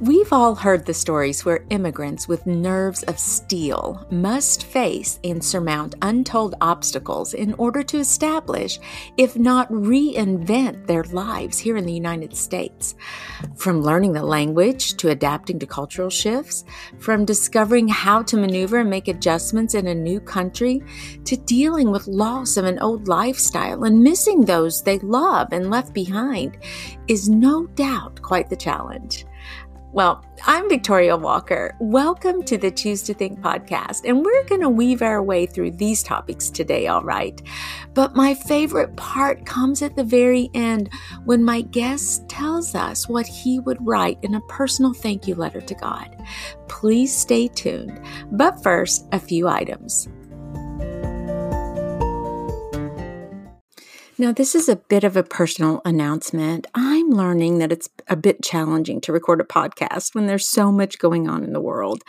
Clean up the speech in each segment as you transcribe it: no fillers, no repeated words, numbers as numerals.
We've all heard the stories where immigrants with nerves of steel must face and surmount untold obstacles in order to establish, if not reinvent, their lives here in the United States. From learning the language to adapting to cultural shifts, from discovering how to maneuver and make adjustments in a new country, to dealing with loss of an old lifestyle and missing those they love and left behind is no doubt quite the challenge. Well, I'm Victoria Walker. Welcome to the Choose to Think podcast, and we're going to weave our way through these topics today, all right? But my favorite part comes at the very end when my guest tells us what he would write in a personal thank you letter to God. Please stay tuned. But first, a few items. Now, this is a bit of a personal announcement. I'm learning that it's a bit challenging to record a podcast when there's so much going on in the world.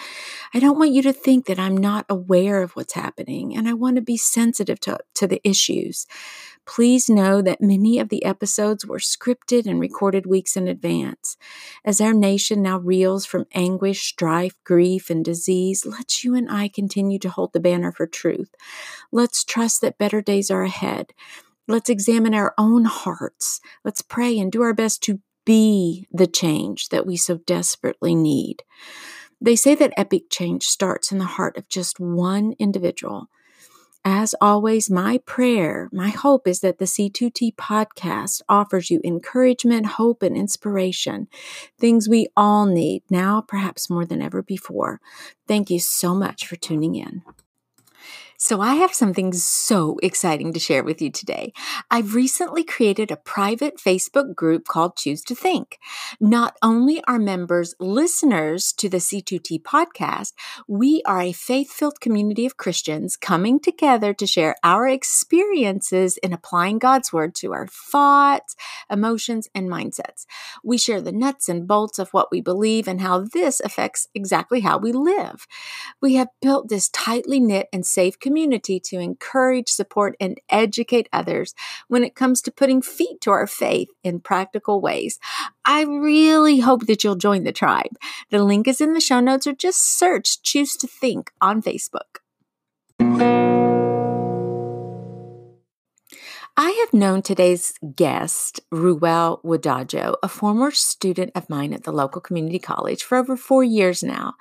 I don't want you to think that I'm not aware of what's happening, and I want to be sensitive to the issues. Please know that many of the episodes were scripted and recorded weeks in advance. As our nation now reels from anguish, strife, grief, and disease, let's you and I continue to hold the banner for truth. Let's trust that better days are ahead. Let's examine our own hearts. Let's pray and do our best to be the change that we so desperately need. They say that epic change starts in the heart of just one individual. As always, my prayer, my hope is that the C2T podcast offers you encouragement, hope, and inspiration, things we all need now, perhaps more than ever before. Thank you so much for tuning in. So I have something so exciting to share with you today. I've recently created a private Facebook group called Choose to Think. Not only are members listeners to the C2T podcast, we are a faith-filled community of Christians coming together to share our experiences in applying God's Word to our thoughts, emotions, and mindsets. We share the nuts and bolts of what we believe and how this affects exactly how we live. We have built this tightly knit and safe community to encourage, support, and educate others when it comes to putting feet to our faith in practical ways. I really hope that you'll join the tribe. The link is in the show notes, or just search Choose to Think on Facebook. I have known today's guest, Ruel Wadajo, a former student of mine at the local community college, for over 4 years now.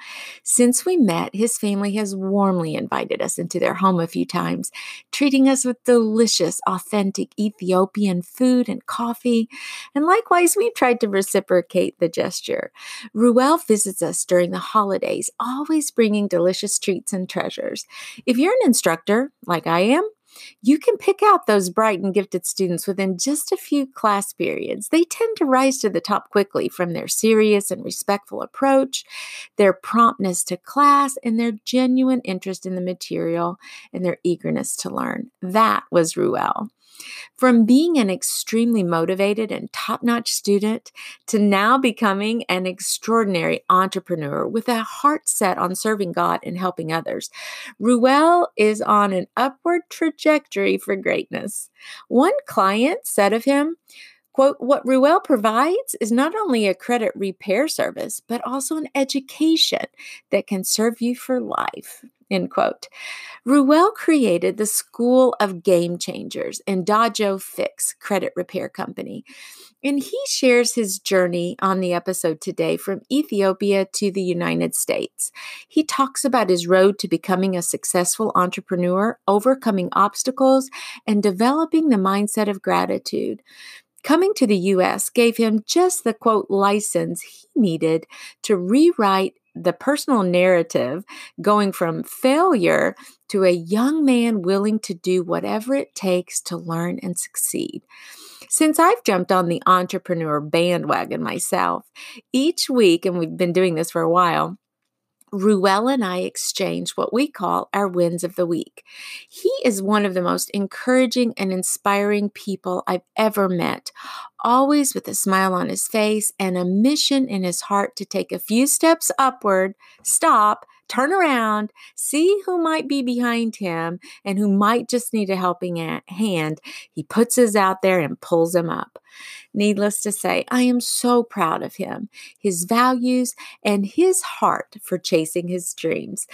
Since we met, his family has warmly invited us into their home a few times, treating us with delicious, authentic Ethiopian food and coffee. And likewise, we've tried to reciprocate the gesture. Ruel visits us during the holidays, always bringing delicious treats and treasures. If you're an instructor, like I am, you can pick out those bright and gifted students within just a few class periods. They tend to rise to the top quickly from their serious and respectful approach, their promptness to class, and their genuine interest in the material and their eagerness to learn. That was Ruel. From being an extremely motivated and top-notch student to now becoming an extraordinary entrepreneur with a heart set on serving God and helping others, Ruel is on an upward trajectory for greatness. One client said of him, quote, "What Ruel provides is not only a credit repair service, but also an education that can serve you for life." End quote. Ruel created the School of Game Changers and Dojo Fix Credit Repair Company, and he shares his journey on the episode today from Ethiopia to the United States. He talks about his road to becoming a successful entrepreneur, overcoming obstacles, and developing the mindset of gratitude. Coming to the U.S. gave him just the, quote, license he needed to rewrite the personal narrative, going from failure to a young man willing to do whatever it takes to learn and succeed. Since I've jumped on the entrepreneur bandwagon myself, each week, and we've been doing this for a while, Ruel and I exchange what we call our wins of the week. He is one of the most encouraging and inspiring people I've ever met, always with a smile on his face and a mission in his heart to take a few steps upward, stop, turn around, see who might be behind him and who might just need a helping hand. He puts his out there and pulls him up. Needless to say, I am so proud of him, his values, and his heart for chasing his dreams.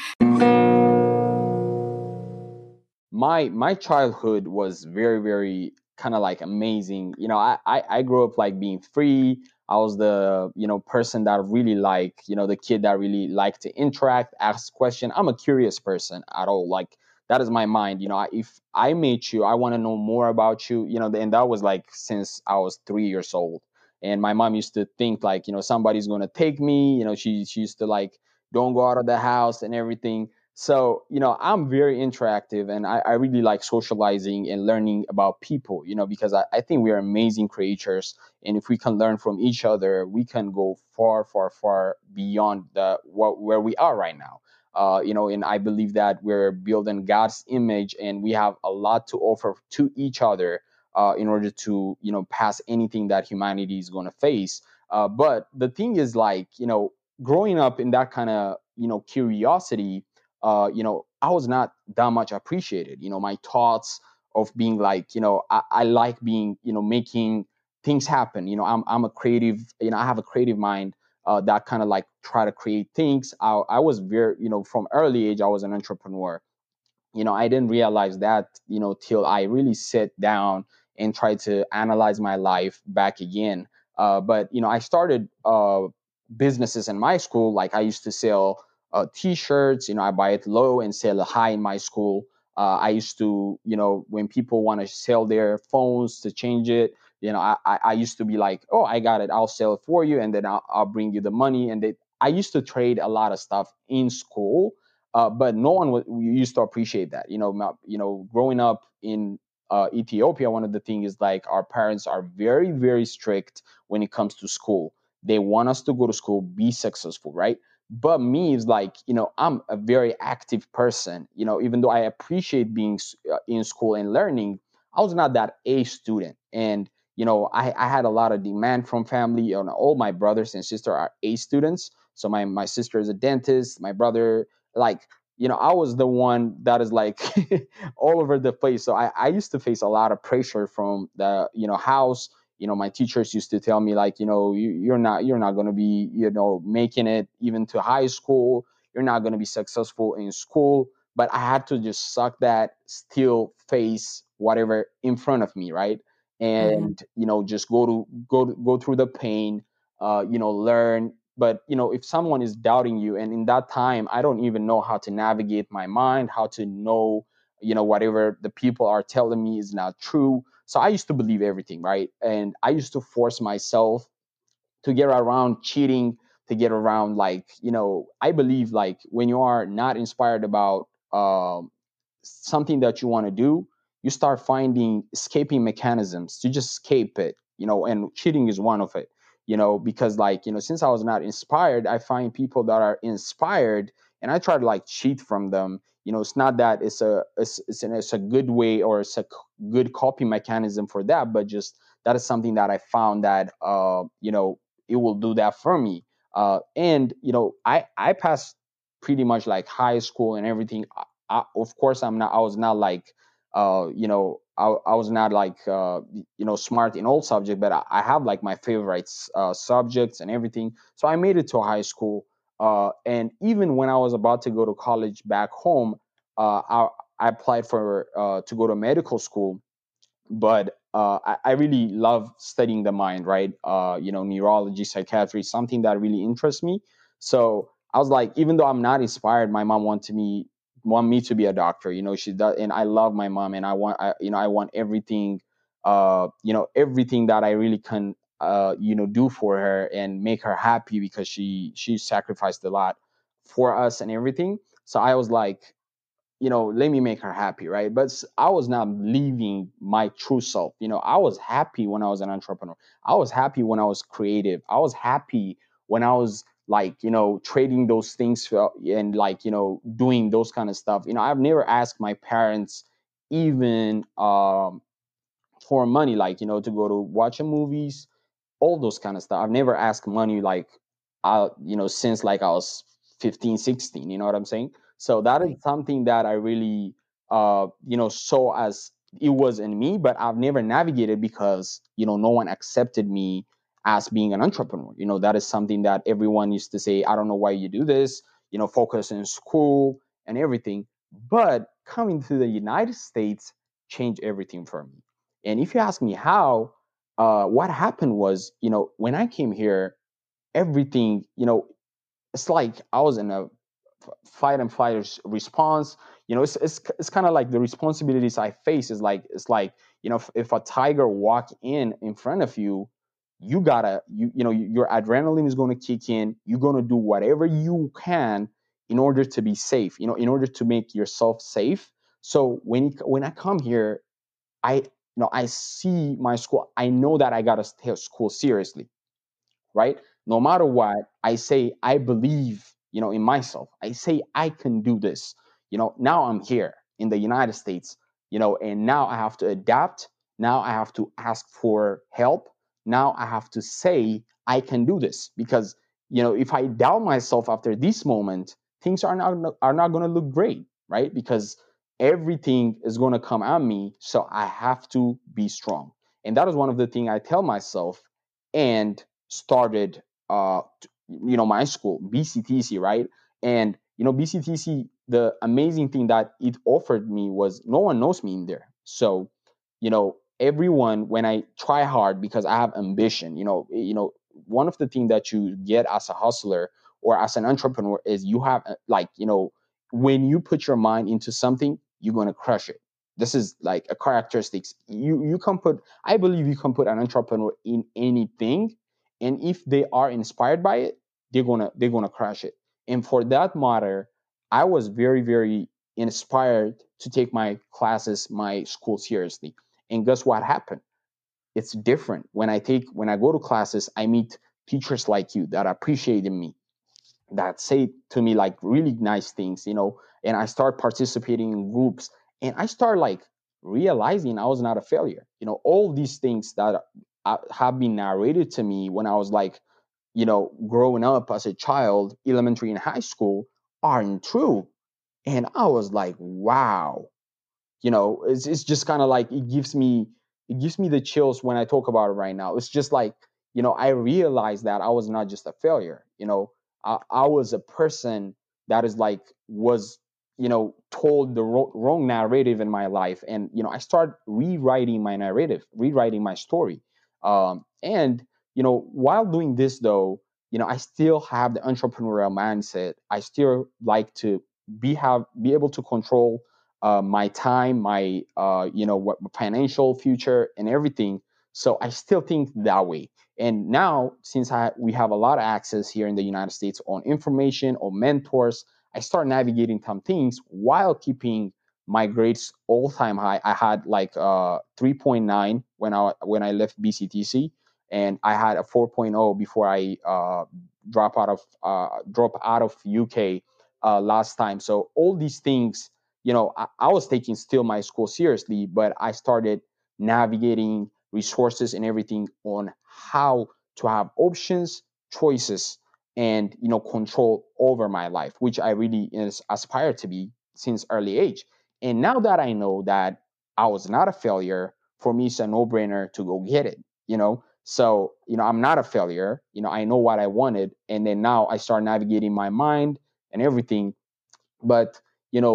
My childhood was very, very kind of like amazing. You know, I grew up like being free. I was the, you know, person that really like, you know, the kid that really liked to interact, ask questions. I'm a curious person at all. Like, that is my mind. You know, if I meet you, I want to know more about you, you know, and that was like since I was 3 years old. And my mom used to think like, you know, somebody's going to take me, you know, she used to like, don't go out of the house and everything. So, you know, I'm very interactive and I really like socializing and learning about people, you know, because I think we are amazing creatures. And if we can learn from each other, we can go far, far, far beyond where we are right now. You know, and I believe that we're building God's image and we have a lot to offer to each other in order to, you know, pass anything that humanity is going to face. But the thing is like, you know, growing up in that kind of, you know, curiosity, you know, I was not that much appreciated. You know, my thoughts of being like, you know, I like being, you know, making things happen. You know, I'm a creative, you know, I have a creative mind that kind of like try to create things. I was very, you know, from early age, I was an entrepreneur. You know, I didn't realize that, you know, till I really sat down and tried to analyze my life back again. But, you know, I started businesses in my school. Like I used to sell t-shirts, you know, I buy it low and sell high in my school. I used to, you know, when people want to sell their phones to change it, you know, I used to be like, oh, I got it. I'll sell it for you. And then I'll bring you the money. And I used to trade a lot of stuff in school, but no one used to appreciate that. You know, growing up in Ethiopia, one of the things is like our parents are very, very strict when it comes to school. They want us to go to school, be successful, right? But me is like, you know, I'm a very active person, you know, even though I appreciate being in school and learning, I was not that A student. And, you know, I had a lot of demand from family. And all my brothers and sister are A students. So my sister is a dentist, my brother, like, you know, I was the one that is like all over the place. So I used to face a lot of pressure from the, you know, house. You know, my teachers used to tell me like, you know, you're not going to be, you know, making it even to high school. You're not going to be successful in school. But I had to just suck that, still face whatever in front of me, right? And you know, just go through the pain, you know, learn. But you know, if someone is doubting you, and in that time, I don't even know how to navigate my mind, how to know, you know, whatever the people are telling me is not true. So I used to believe everything, right? And I used to force myself to get around cheating, to get around like, you know, I believe like when you are not inspired about something that you want to do, you start finding escaping mechanisms to just escape it, you know, and cheating is one of it, you know, because like, you know, since I was not inspired, I find people that are inspired and I try to like cheat from them. You know, it's not that it's a good way or it's a good coping mechanism for that, but just that is something that I found that, you know, it will do that for me. And, you know, I passed pretty much like high school and everything. I was not you know, smart in all subjects, but I have like my favorite subjects and everything. So I made it to high school. And even when I was about to go to college back home, I applied for to go to medical school, but I really love studying the mind, right? You know, neurology, psychiatry, something that really interests me. So I was like, even though I'm not inspired, my mom want me to be a doctor. You know, she does, and I love my mom, and I want everything, you know, everything that I really can. You know, do for her and make her happy because she sacrificed a lot for us and everything. So I was like, you know, let me make her happy, right? But I was not leaving my true self. You know, I was happy when I was an entrepreneur. I was happy when I was creative. I was happy when I was like, you know, trading those things for, and like, you know, doing those kind of stuff. You know, I've never asked my parents even for money, like, you know, to go to watch a movies, all those kind of stuff. I've never asked money, like, since like I was 15, 16, you know what I'm saying? So that is something that I really, saw as it was in me, but I've never navigated because, no one accepted me as being an entrepreneur. That is something that everyone used to say, I don't know why you do this, focus in school and everything. But coming to the United States changed everything for me. And if you ask me how, what happened was, when I came here, everything, it's like I was in a fight and flight response. It's kind of like the responsibilities I face is like, if a tiger walk in front of you, you gotta, your adrenaline is going to kick in. You're going to do whatever you can in order to be safe, in order to make yourself safe. So when I come here, I see my school. I know that I got to take school seriously, right? No matter what, I say, I believe, in myself. I say, I can do this. Now I'm here in the United States, and now I have to adapt. Now I have to ask for help. Now I have to say, I can do this, because, if I doubt myself after this moment, things are not going to look great, right? Because everything is going to come at me. So I have to be strong. And that is one of the things I tell myself, and started, my school, BCTC, right? And, BCTC, the amazing thing that it offered me was no one knows me in there. So, everyone, when I try hard, because I have ambition, one of the things that you get as a hustler or as an entrepreneur is you have when you put your mind into something, you're going to crush it. This is like a characteristics. I believe you can put an entrepreneur in anything. And if they are inspired by it, they're going to crush it. And for that matter, I was very, very inspired to take my classes, my school seriously. And guess what happened? It's different. When I go to classes, I meet teachers like you that appreciated me, that say to me like really nice things, and I start participating in groups, and I start like realizing I was not a failure. All these things that have been narrated to me when I was like, growing up as a child, elementary and high school, aren't true. And I was like, wow, it's just kind of like, it gives me the chills when I talk about it right now. It's just like, I realized that I was not just a failure. I was a person that is like, told the wrong narrative in my life. And, I start rewriting my narrative, rewriting my story. While doing this though, I still have the entrepreneurial mindset. I still like to be able to control my time, my, what financial future and everything. So I still think that way. And now, since we have a lot of access here in the United States on information, on mentors, I start navigating some things while keeping my grades all-time high. I had like 3.9 when I left BCTC, and I had a 4.0 before I drop out of UK last time. So all these things, I was taking still my school seriously, but I started navigating resources and everything on how to have options, choices, and, control over my life, which I really aspire to be since early age. And now that I know that I was not a failure, for me, it's a no-brainer to go get it, So, I'm not a failure, I know what I wanted. And then now I start navigating my mind and everything. But, if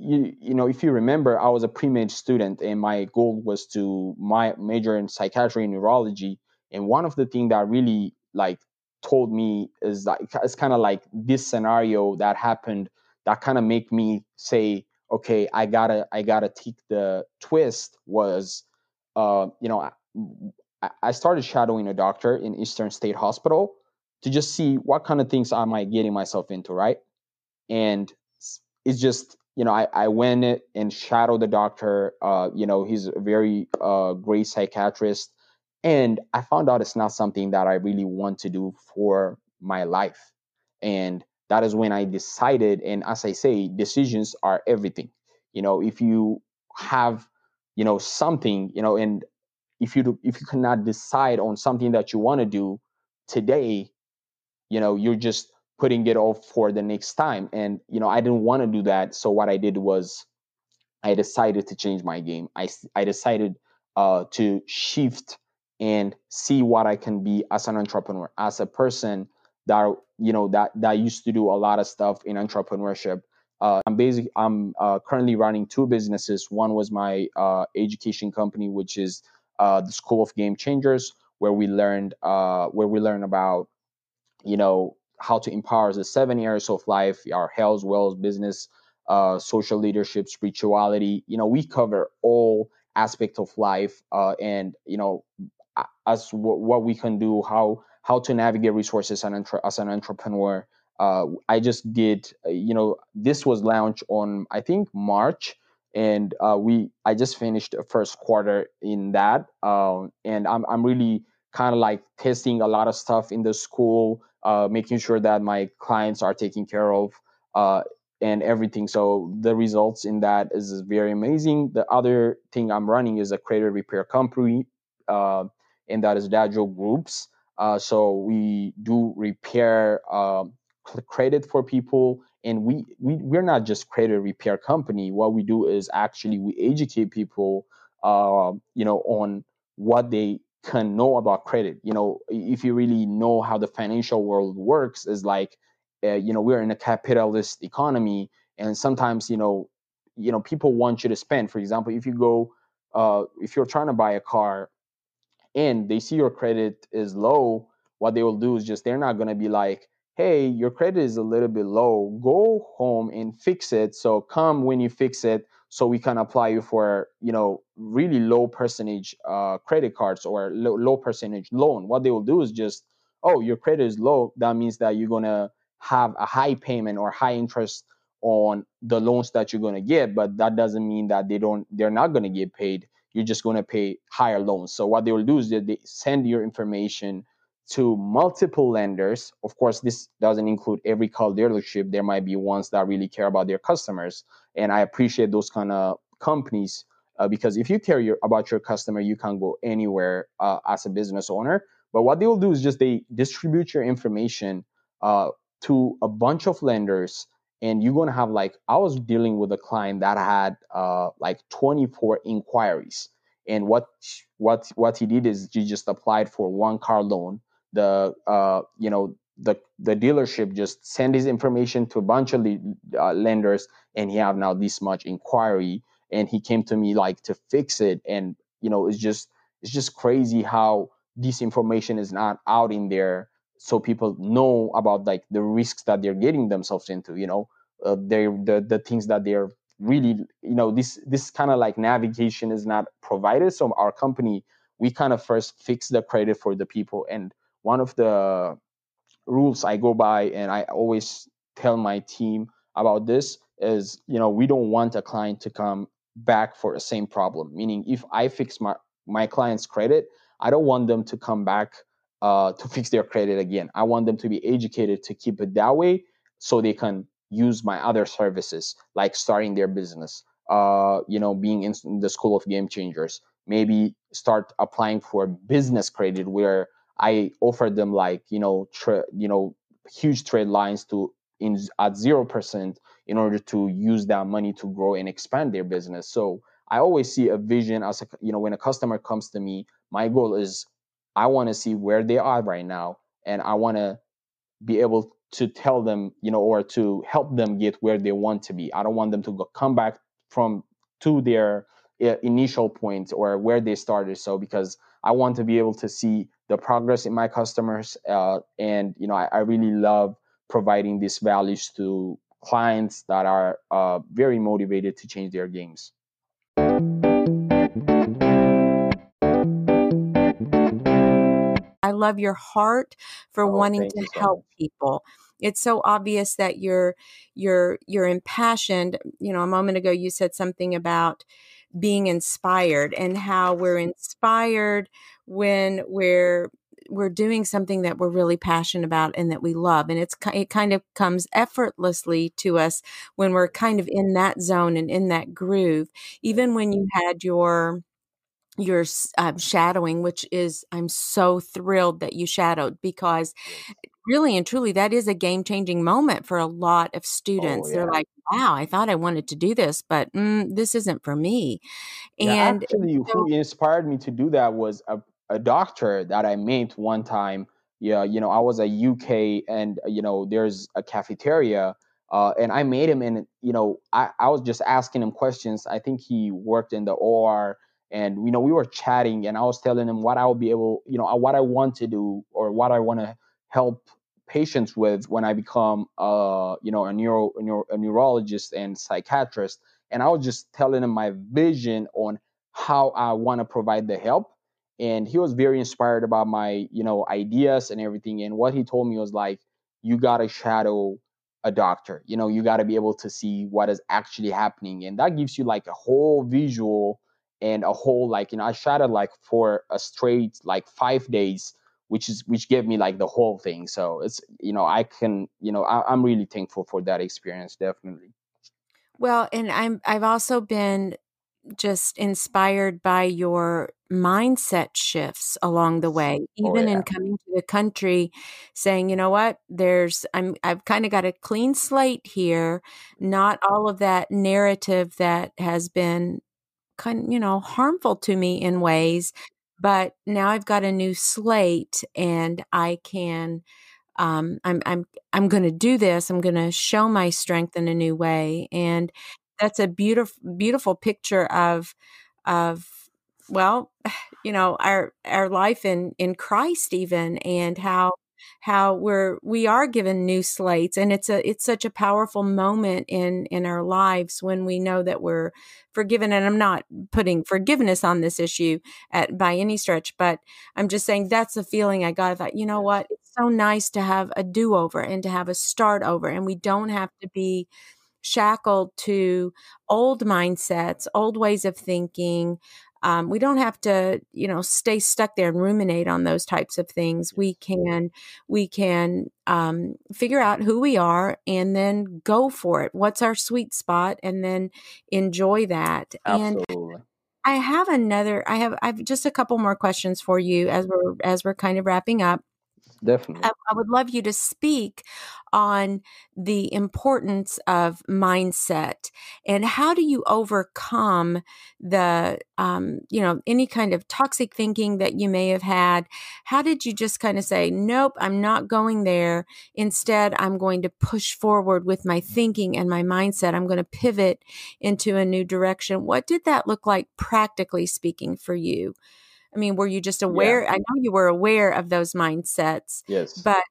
you remember, I was a pre-med student, and my goal was to major in psychiatry and neurology. And one of the things that really like told me is that it's kind of like this scenario that happened that kind of make me say, okay, I gotta take the twist was, I started shadowing a doctor in Eastern State Hospital to just see what kind of things I might getting myself into, right? And it's just, I went and shadowed the doctor. He's a very great psychiatrist. And I found out it's not something that I really want to do for my life. And that is when I decided. And as I say, decisions are everything. If you have, something, and if you cannot decide on something that you want to do today, you know, you're just putting it off for the next time. And, you know, I didn't want to do that. So what I did was I decided to change my game. I decided to shift and see what I can be as an entrepreneur, as a person that, you know, that used to do a lot of stuff in entrepreneurship. I'm currently running two businesses. One was my education company, which is the School of Game Changers, where we learned about, you know, how to empower the 7 areas of life: our health, wealth, business, social leadership, spirituality. You know, we cover all aspects of life, and you know, as what we can do, how to navigate resources as an entrepreneur. I just did, you know, this was launched on, I think, March, and I just finished the first quarter in that, and I'm really kind of like testing a lot of stuff in the school, making sure that my clients are taken care of, and everything. So the results in that is very amazing. The other thing I'm running is a credit repair company, and that is Dojo Groups. So we do repair credit for people, and we're not just credit repair company. What we do is actually we educate people, you know, on what they can know about credit. You know, if you really know how the financial world works, is like, you know, we're in a capitalist economy, and sometimes you know people want you to spend. For example, if you go if you're trying to buy a car and they see your credit is low, what they will do is just, they're not going to be like, hey, your credit is a little bit low, go home and fix it. So come when you fix it, so we can apply you for, you know, really low percentage credit cards or low percentage loan. What they will do is just, oh, your credit is low. That means that you're going to have a high payment or high interest on the loans that you're going to get. But that doesn't mean that they're not going to get paid. You're just going to pay higher loans. So what they will do is that they send your information to multiple lenders. Of course, this doesn't include every car dealership. There might be ones that really care about their customers. And I appreciate those kind of companies, because if you care about your customer, you can go anywhere as a business owner. But what they will do is just they distribute your information to a bunch of lenders. And you're going to have, like, I was dealing with a client that had like 24 inquiries. And what he did is he just applied for one car loan. The dealership just sent his information to a bunch of lenders, and he have now this much inquiry, and he came to me like to fix it. And, you know, it's just crazy how this information is not out in there, so people know about, like, the risks that they're getting themselves into, you know, the things that they're really, you know, this kind of like navigation is not provided. So our company, we kind of first fix the credit for the people. And one of the rules I go by, and I always tell my team about this, is, you know, we don't want a client to come back for the same problem. Meaning, if I fix my client's credit, I don't want them to come back to fix their credit again. I want them to be educated to keep it that way, so they can use my other services, like starting their business, you know, being in the School of Game Changers, maybe start applying for business credit, where I offer them, like, you know, huge trade lines at 0% in order to use that money to grow and expand their business. So I always see a vision as, you know, when a customer comes to me, my goal is I want to see where they are right now, and I want to be able to tell them, you know, or to help them get where they want to be. I don't want them to come back to their initial point or where they started. So because I want to be able to see the progress in my customers, and, you know, I really love providing these values to clients that are very motivated to change their games. I love your heart for wanting to help people. It's so obvious that you're impassioned. You know, a moment ago you said something about being inspired, and how we're inspired when we're doing something that we're really passionate about and that we love. And it kind of comes effortlessly to us when we're kind of in that zone and in that groove. Even when you had your your shadowing, which is, I'm so thrilled that you shadowed, because really and truly that is a game-changing moment for a lot of students. Oh, yeah. They're like, wow, I thought I wanted to do this, but this isn't for me. And actually, who inspired me to do that was a doctor that I met one time. Yeah, you know, I was at UK and, you know, there's a cafeteria and I made him, and, you know, I was just asking him questions. I think he worked in the OR, and, you know, we were chatting, and I was telling him what I would be able, you know, what I want to do or what I want to help patients with when I become, you know, a neurologist and psychiatrist. And I was just telling him my vision on how I want to provide the help. And he was very inspired about my, you know, ideas and everything. And what he told me was like, you got to shadow a doctor. You know, you got to be able to see what is actually happening. And that gives you like a whole visual and a whole, like, you know, I shadowed like for a straight, like 5 days, which gave me like the whole thing. So it's, you know, I can, you know, I'm really thankful for that experience. Definitely. Well, and I've also been just inspired by your mindset shifts along the way, even in coming to the country, saying, you know what, I've kind of got a clean slate here, not all of that narrative that has been kind, you know, harmful to me in ways, but now I've got a new slate and I can, I'm going to do this. I'm going to show my strength in a new way. And that's a beautiful, beautiful picture of, well, you know, our life in Christ even, and how we are given new slates. And it's such a powerful moment in our lives when we know that we're forgiven. And I'm not putting forgiveness on this issue by any stretch, but I'm just saying that's the feeling I got. I thought, you know what, it's so nice to have a do-over and to have a start over, and we don't have to be shackled to old mindsets, old ways of thinking. We don't have to, you know, stay stuck there and ruminate on those types of things. We can figure out who we are and then go for it. What's our sweet spot? And then enjoy that. Absolutely. And I've just a couple more questions for you as we're kind of wrapping up. Definitely. I would love you to speak on the importance of mindset, and how do you overcome the, you know, any kind of toxic thinking that you may have had? How did you just kind of say, nope, I'm not going there. Instead, I'm going to push forward with my thinking and my mindset. I'm going to pivot into a new direction. What did that look like, practically speaking, for you? I mean, were you just aware? Yeah. I know you were aware of those mindsets. Yes. But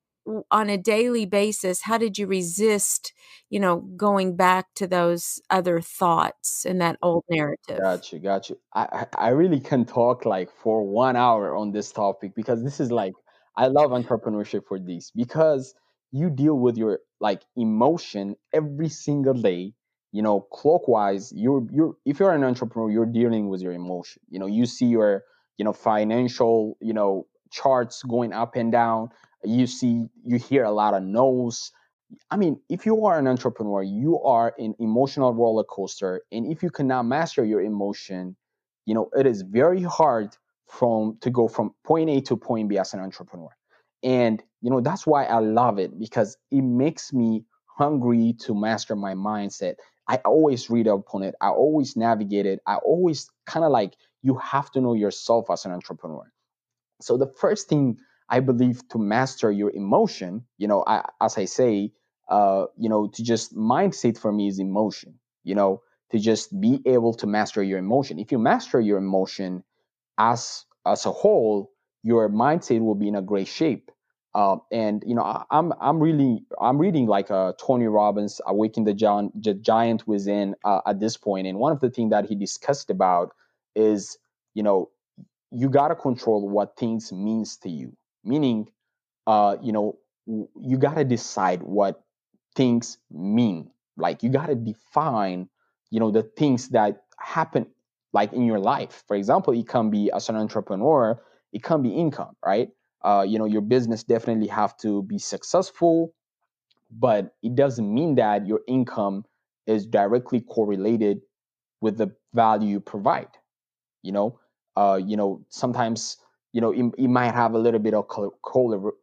on a daily basis, how did you resist, you know, going back to those other thoughts and that old narrative? Got you. I really can talk like for 1 hour on this topic, because this is like, I love entrepreneurship for this, because you deal with your like emotion every single day. You know, clockwise, if you're an entrepreneur, you're dealing with your emotion. You know, you see your, you know, financial, you know, charts going up and down. You hear a lot of no's. I mean, if you are an entrepreneur, you are an emotional roller coaster. And if you cannot master your emotion, you know, it is very hard to go from point A to point B as an entrepreneur. And, you know, that's why I love it, because it makes me hungry to master my mindset. I always read up on it. I always navigate it. I always kind of like, you have to know yourself as an entrepreneur. So the first thing I believe to master your emotion, you know, you know, to just mindset for me is emotion, you know, to just be able to master your emotion. If you master your emotion as a whole, your mindset will be in a great shape. And, you know, I'm reading like Tony Robbins, Awaken the Giant Within at this point. And one of the things that he discussed about is, you know, you got to control what things means to you. Meaning, you know, you got to decide what things mean. Like, you got to define, you know, the things that happen like in your life. For example, it can be as an entrepreneur, it can be income, right? You know, your business definitely have to be successful, but it doesn't mean that your income is directly correlated with the value you provide. You know, sometimes, it might have a little bit of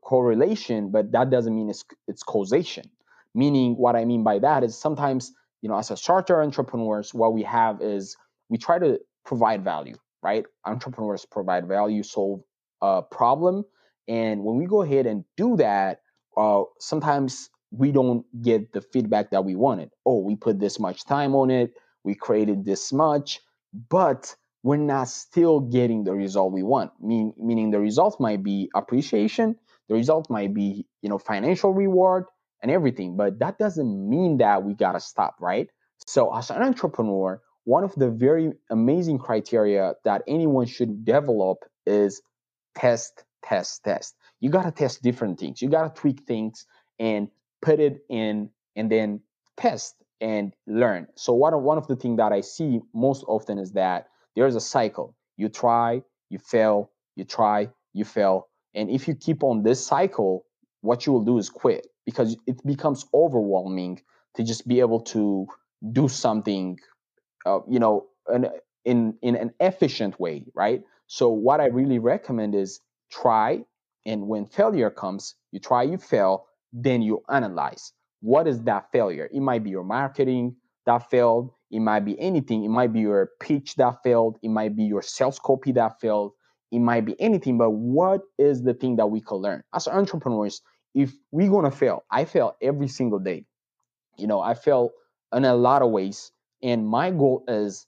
correlation, but that doesn't mean it's causation. Meaning, what I mean by that is sometimes, as a charter entrepreneurs, what we have is we try to provide value, right? Entrepreneurs provide value, solve a problem. And when we go ahead and do that, sometimes we don't get the feedback that we wanted. Oh, we put this much time on it. We created this much, but we're not still getting the result we want. Meaning the result might be appreciation. The result might be, financial reward and everything. But that doesn't mean that we got to stop, right? So as an entrepreneur, one of the very amazing criteria that anyone should develop is test. You got to test different things. You got to tweak things and put it in and then test and learn. So one of the things that I see most often is that there's a cycle. You try, you fail, you try, you fail. And if you keep on this cycle, what you will do is quit, because it becomes overwhelming to just be able to do something, in an efficient way, right? So what I really recommend is try, and when failure comes, you try, you fail, then you analyze. What is that failure? It might be your marketing that failed. It might be anything. It might be your pitch that failed. It might be your sales copy that failed. It might be anything. But what is the thing that we can learn? As entrepreneurs, if we're going to fail, I fail every single day. I fail in a lot of ways. And my goal is,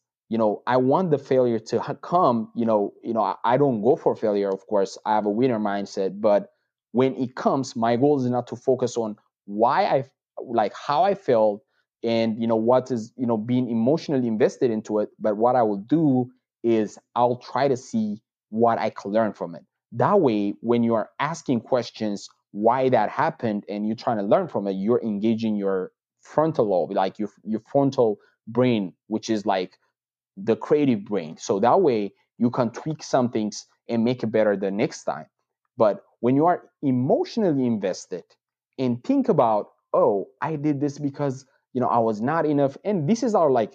I want the failure to come. I don't go for failure. Of course, I have a winner mindset. But when it comes, my goal is not to focus on how I failed and, what is, being emotionally invested into it. But what I will do is I'll try to see what I can learn from it. That way, when you are asking questions, why that happened, and you're trying to learn from it, you're engaging your frontal lobe, like your frontal brain, which is like the creative brain. So that way you can tweak some things and make it better the next time. But when you are emotionally invested and think about, oh, I did this because, I was not enough. And this is the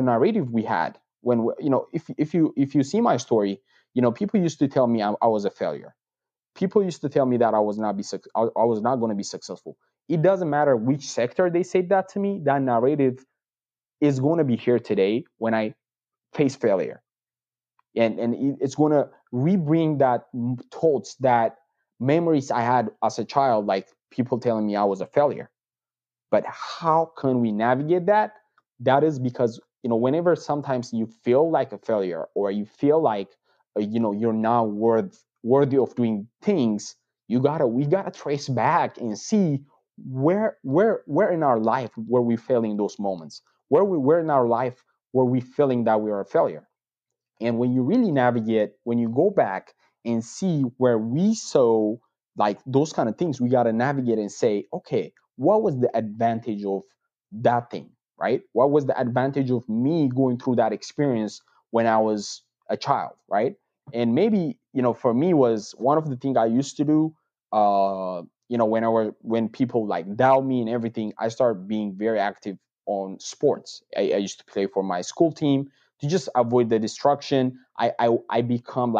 narrative we had when, if you see my story, people used to tell me I was a failure. People used to tell me that I was not going to be successful. It doesn't matter which sector they said that to me, that narrative is going to be here today when I face failure. And it's going to rebring that thoughts, that memories I had as a child, like people telling me I was a failure. But how can we navigate that? That is because, whenever sometimes you feel like a failure, or you feel like, you're not worthy of doing things, we gotta trace back and see where in our life were we failing those moments, where in our life were we feeling that we are a failure. And when you really navigate, when you go back and see where we saw those kind of things, we got to navigate and say, okay, what was the advantage of that thing, right? What was the advantage of me going through that experience when I was a child, right? And maybe, for me, was one of the things I used to do, when people doubt me and everything, I started being very active on sports. I used to play for my school team to just avoid the distraction. I become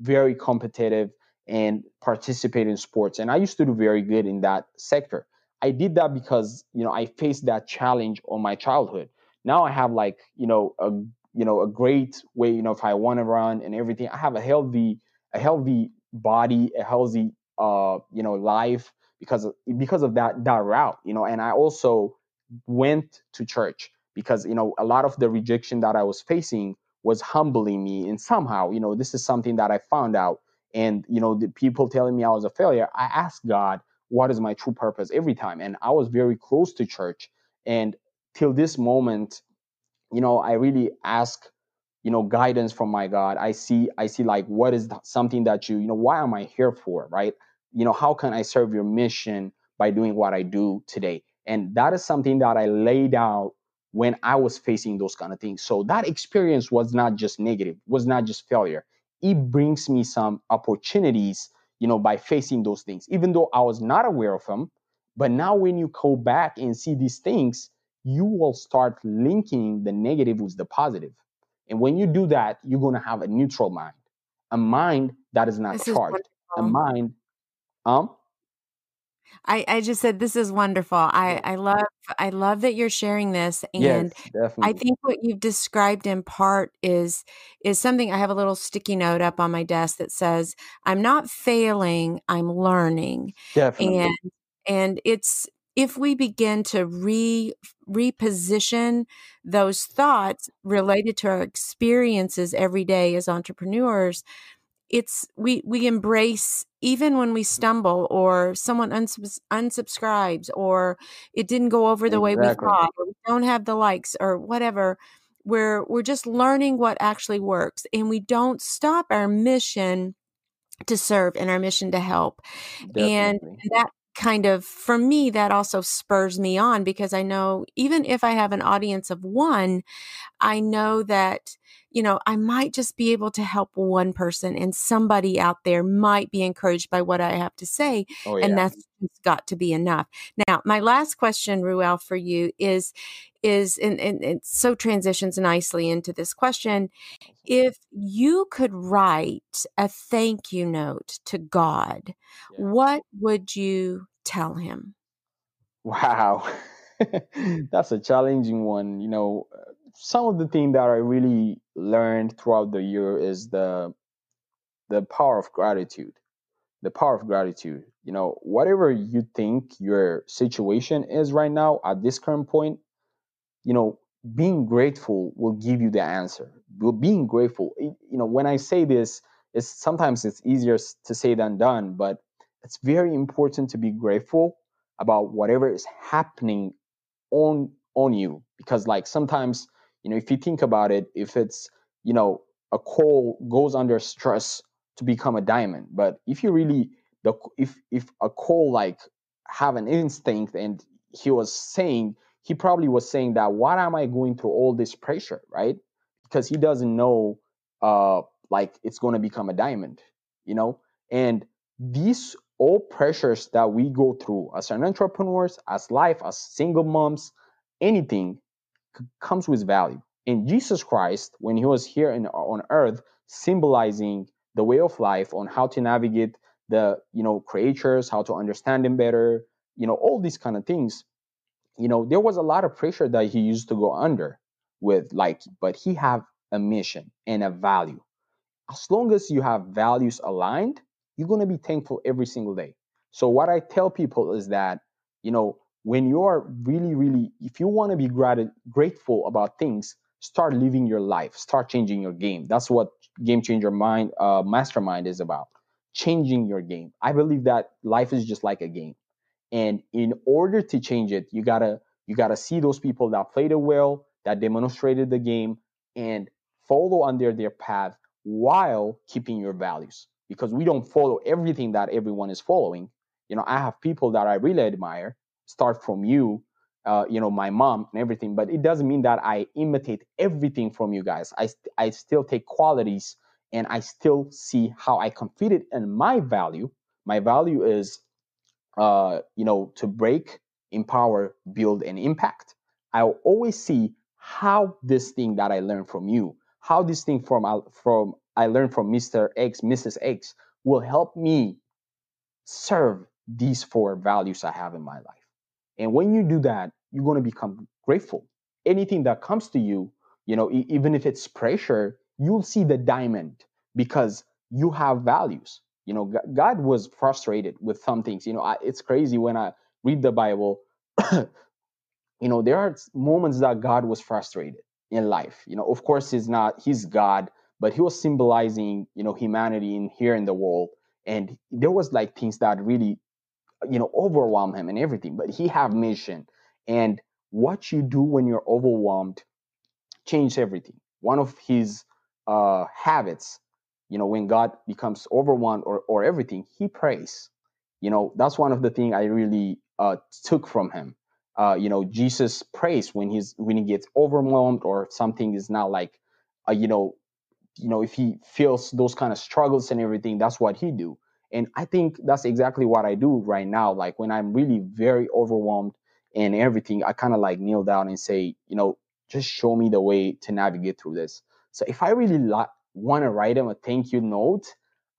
very competitive and participate in sports. And I used to do very good in that sector. I did that because, I faced that challenge on my childhood. Now I have a great way, if I want to run and everything. I have a healthy body, a healthy, life because of that route, and I also went to church because, a lot of the rejection that I was facing was humbling me. And somehow, this is something that I found out. And, the people telling me I was a failure, I asked God, what is my true purpose every time? And I was very close to church. And till this moment, I really ask, guidance from my God. I see what is something that why am I here for, right? How can I serve your mission by doing what I do today? And that is something that I laid out when I was facing those kind of things. So that experience was not just negative, was not just failure. It brings me some opportunities, by facing those things, even though I was not aware of them. But now when you go back and see these things, you will start linking the negative with the positive. And when you do that, you're going to have a neutral mind, a mind that is not charged, a mind. I just said, this is wonderful. I love that you're sharing this. And yes, definitely. I think what you've described in part is something. I have a little sticky note up on my desk that says, I'm not failing, I'm learning. Definitely. And it's, if we begin to reposition those thoughts related to our experiences every day as entrepreneurs, it's we embrace, even when we stumble or someone unsubscribes or it didn't go over the way we thought, or we don't have the likes or whatever, we're just learning what actually works, and we don't stop our mission to serve and our mission to help. Definitely. And that kind of, for me, that also spurs me on, because I know even if I have an audience of one, I know that, you know, I might just be able to help one person, and somebody out there might be encouraged by what I have to say. Oh, yeah. And that's got to be enough. Now, my last question, Ruel, for you is, and it so transitions nicely into this question. If you could write a thank you note to God, yeah, what would you tell him? Wow. That's a challenging one. You know, some of the things that I really learned throughout the year is the power of gratitude, the power of gratitude. You know, whatever you think your situation is right now at this current point, you know, being grateful will give you the answer. Being grateful, you know, when I say this, it's sometimes it's easier to say than done, but it's very important to be grateful about whatever is happening on you. Because like sometimes, you know, if you think about it, if it's, you know, a coal goes under stress to become a diamond. But if you really, if a coal like have an instinct, and he probably was saying that, why am I going through all this pressure, right? Because he doesn't know, like it's going to become a diamond, you know? And these all pressures that we go through as an entrepreneurs, as life, as single moms, anything comes with value. And Jesus Christ, when he was here on earth, symbolizing the way of life on how to navigate the, you know, creatures, how to understand them better, you know, all these kind of things. You know, there was a lot of pressure that he used to go under with, like, but he have a mission and a value. As long as you have values aligned, you're going to be thankful every single day. So what I tell people is that, you know, when you are really, really, if you want to be grateful about things, start living your life, start changing your game. That's what Game Changer Mind Mastermind is about, changing your game. I believe that life is just like a game. And in order to change it, you gotta see those people that played it well, that demonstrated the game, and follow under their path while keeping your values. Because we don't follow everything that everyone is following. You know, I have people that I really admire, start from you, you know, my mom and everything. But it doesn't mean that I imitate everything from you guys. I still take qualities, and I still see how I competed in my value. My value is, you know, to break, empower, build, and impact. I'll always see how this thing that I learned from you, how this thing from I learned from Mr. X, Mrs. X, will help me serve these four values I have in my life. And when you do that, you're going to become grateful. Anything that comes to you, you know, even if it's pressure, you'll see the diamond because you have values. You know, God was frustrated with some things. You know, it's crazy when I read the Bible. You know, there are moments that God was frustrated in life. You know, of course, he's God, but he was symbolizing, you know, humanity in here in the world. And there was like things that really, you know, overwhelm him and everything. But he have mission. And what you do when you're overwhelmed changes everything. One of his habits, you know, when God becomes overwhelmed or everything, he prays. You know, that's one of the things I really took from him. You know, Jesus prays when he gets overwhelmed or something is not like, you know, if he feels those kind of struggles and everything, that's what he do. And I think that's exactly what I do right now. Like when I'm really very overwhelmed and everything, I kind of like kneel down and say, you know, just show me the way to navigate through this. So if I really want to write them a thank you note,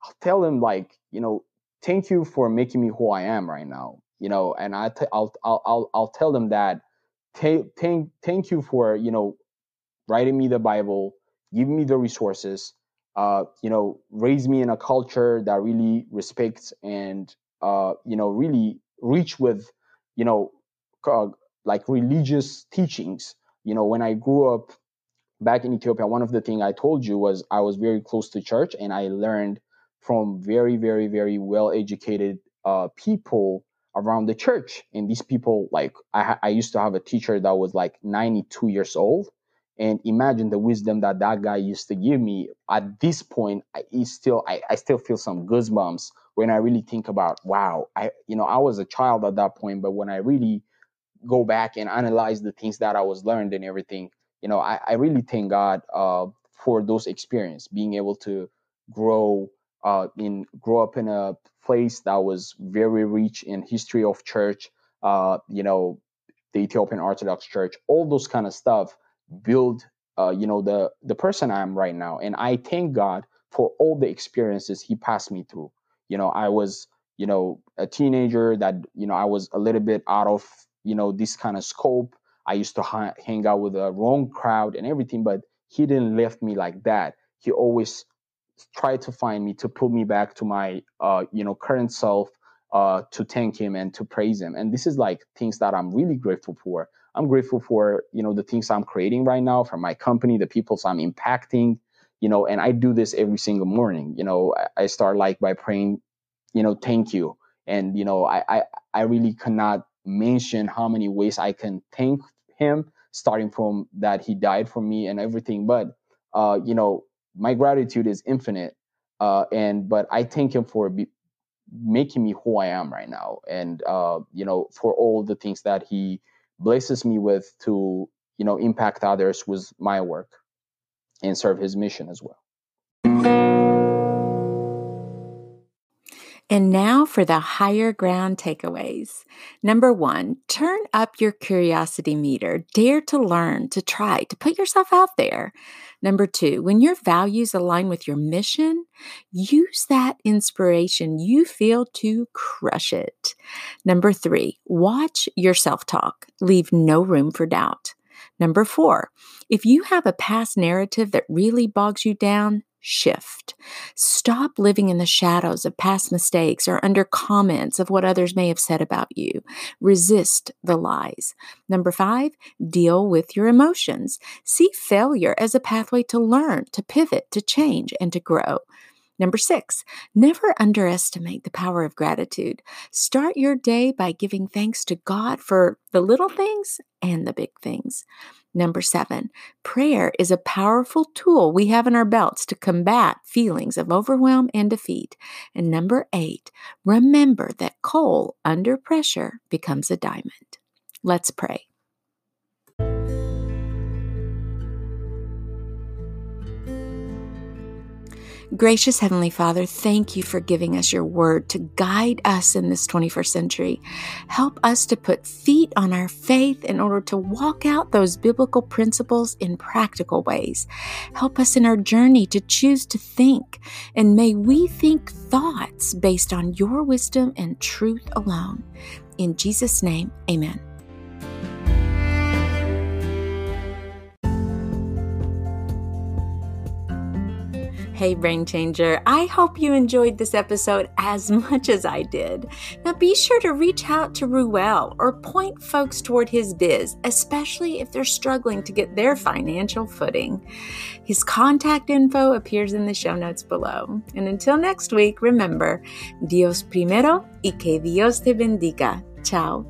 I'll tell them like, you know, thank you for making me who I am right now, you know, and I'll tell them that thank you for, you know, writing me the Bible, giving me the resources, you know, raise me in a culture that really respects and, you know, really rich with, you know, like religious teachings. You know, when I grew up back in Ethiopia, one of the things I told you was I was very close to church, and I learned from very, very, very well-educated people around the church. And these people, like, I used to have a teacher that was like 92 years old. And imagine the wisdom that that guy used to give me. At this point, I still feel some goosebumps when I really think about, wow, you know, I was a child at that point, but when I really go back and analyze the things that I was learned and everything, you know, I really thank God for those experiences, being able to grow up in a place that was very rich in history of church, you know, the Ethiopian Orthodox Church, all those kind of stuff. Build, you know, the person I am right now. And I thank God for all the experiences he passed me through. You know, I was, you know, a teenager that, you know, I was a little bit out of, you know, this kind of scope. I used to hang out with the wrong crowd and everything, but he didn't leave me like that. He always tried to find me, to pull me back to my, you know, current self, to thank him and to praise him. And this is like things that I'm really grateful for. I'm grateful for, you know, the things I'm creating right now for my company, the people I'm impacting, you know, and I do this every single morning. You know, I start like by praying, you know, thank you. And, you know, I really cannot mention how many ways I can thank him, starting from that he died for me and everything. But, you know, my gratitude is infinite. But I thank him for making me who I am right now. And, you know, for all the things that he blesses me with to, you know, impact others with my work and serve his mission as well. And now for the higher ground takeaways. Number one, turn up your curiosity meter. Dare to learn, to try, to put yourself out there. Number two, when your values align with your mission, use that inspiration you feel to crush it. Number three, watch your self-talk. Leave no room for doubt. Number four, if you have a past narrative that really bogs you down, shift. Stop living in the shadows of past mistakes or under comments of what others may have said about you. Resist the lies. Number five, deal with your emotions. See failure as a pathway to learn, to pivot, to change, and to grow. Number six, never underestimate the power of gratitude. Start your day by giving thanks to God for the little things and the big things. Number seven, prayer is a powerful tool we have in our belts to combat feelings of overwhelm and defeat. And number eight, remember that coal under pressure becomes a diamond. Let's pray. Gracious Heavenly Father, thank you for giving us your word to guide us in this 21st century. Help us to put feet on our faith in order to walk out those biblical principles in practical ways. Help us in our journey to choose to think, and may we think thoughts based on your wisdom and truth alone. In Jesus' name, amen. Hey, Brain Changer, I hope you enjoyed this episode as much as I did. Now be sure to reach out to Ruel or point folks toward his biz, especially if they're struggling to get their financial footing. His contact info appears in the show notes below. And until next week, remember, Dios primero y que Dios te bendiga. Ciao.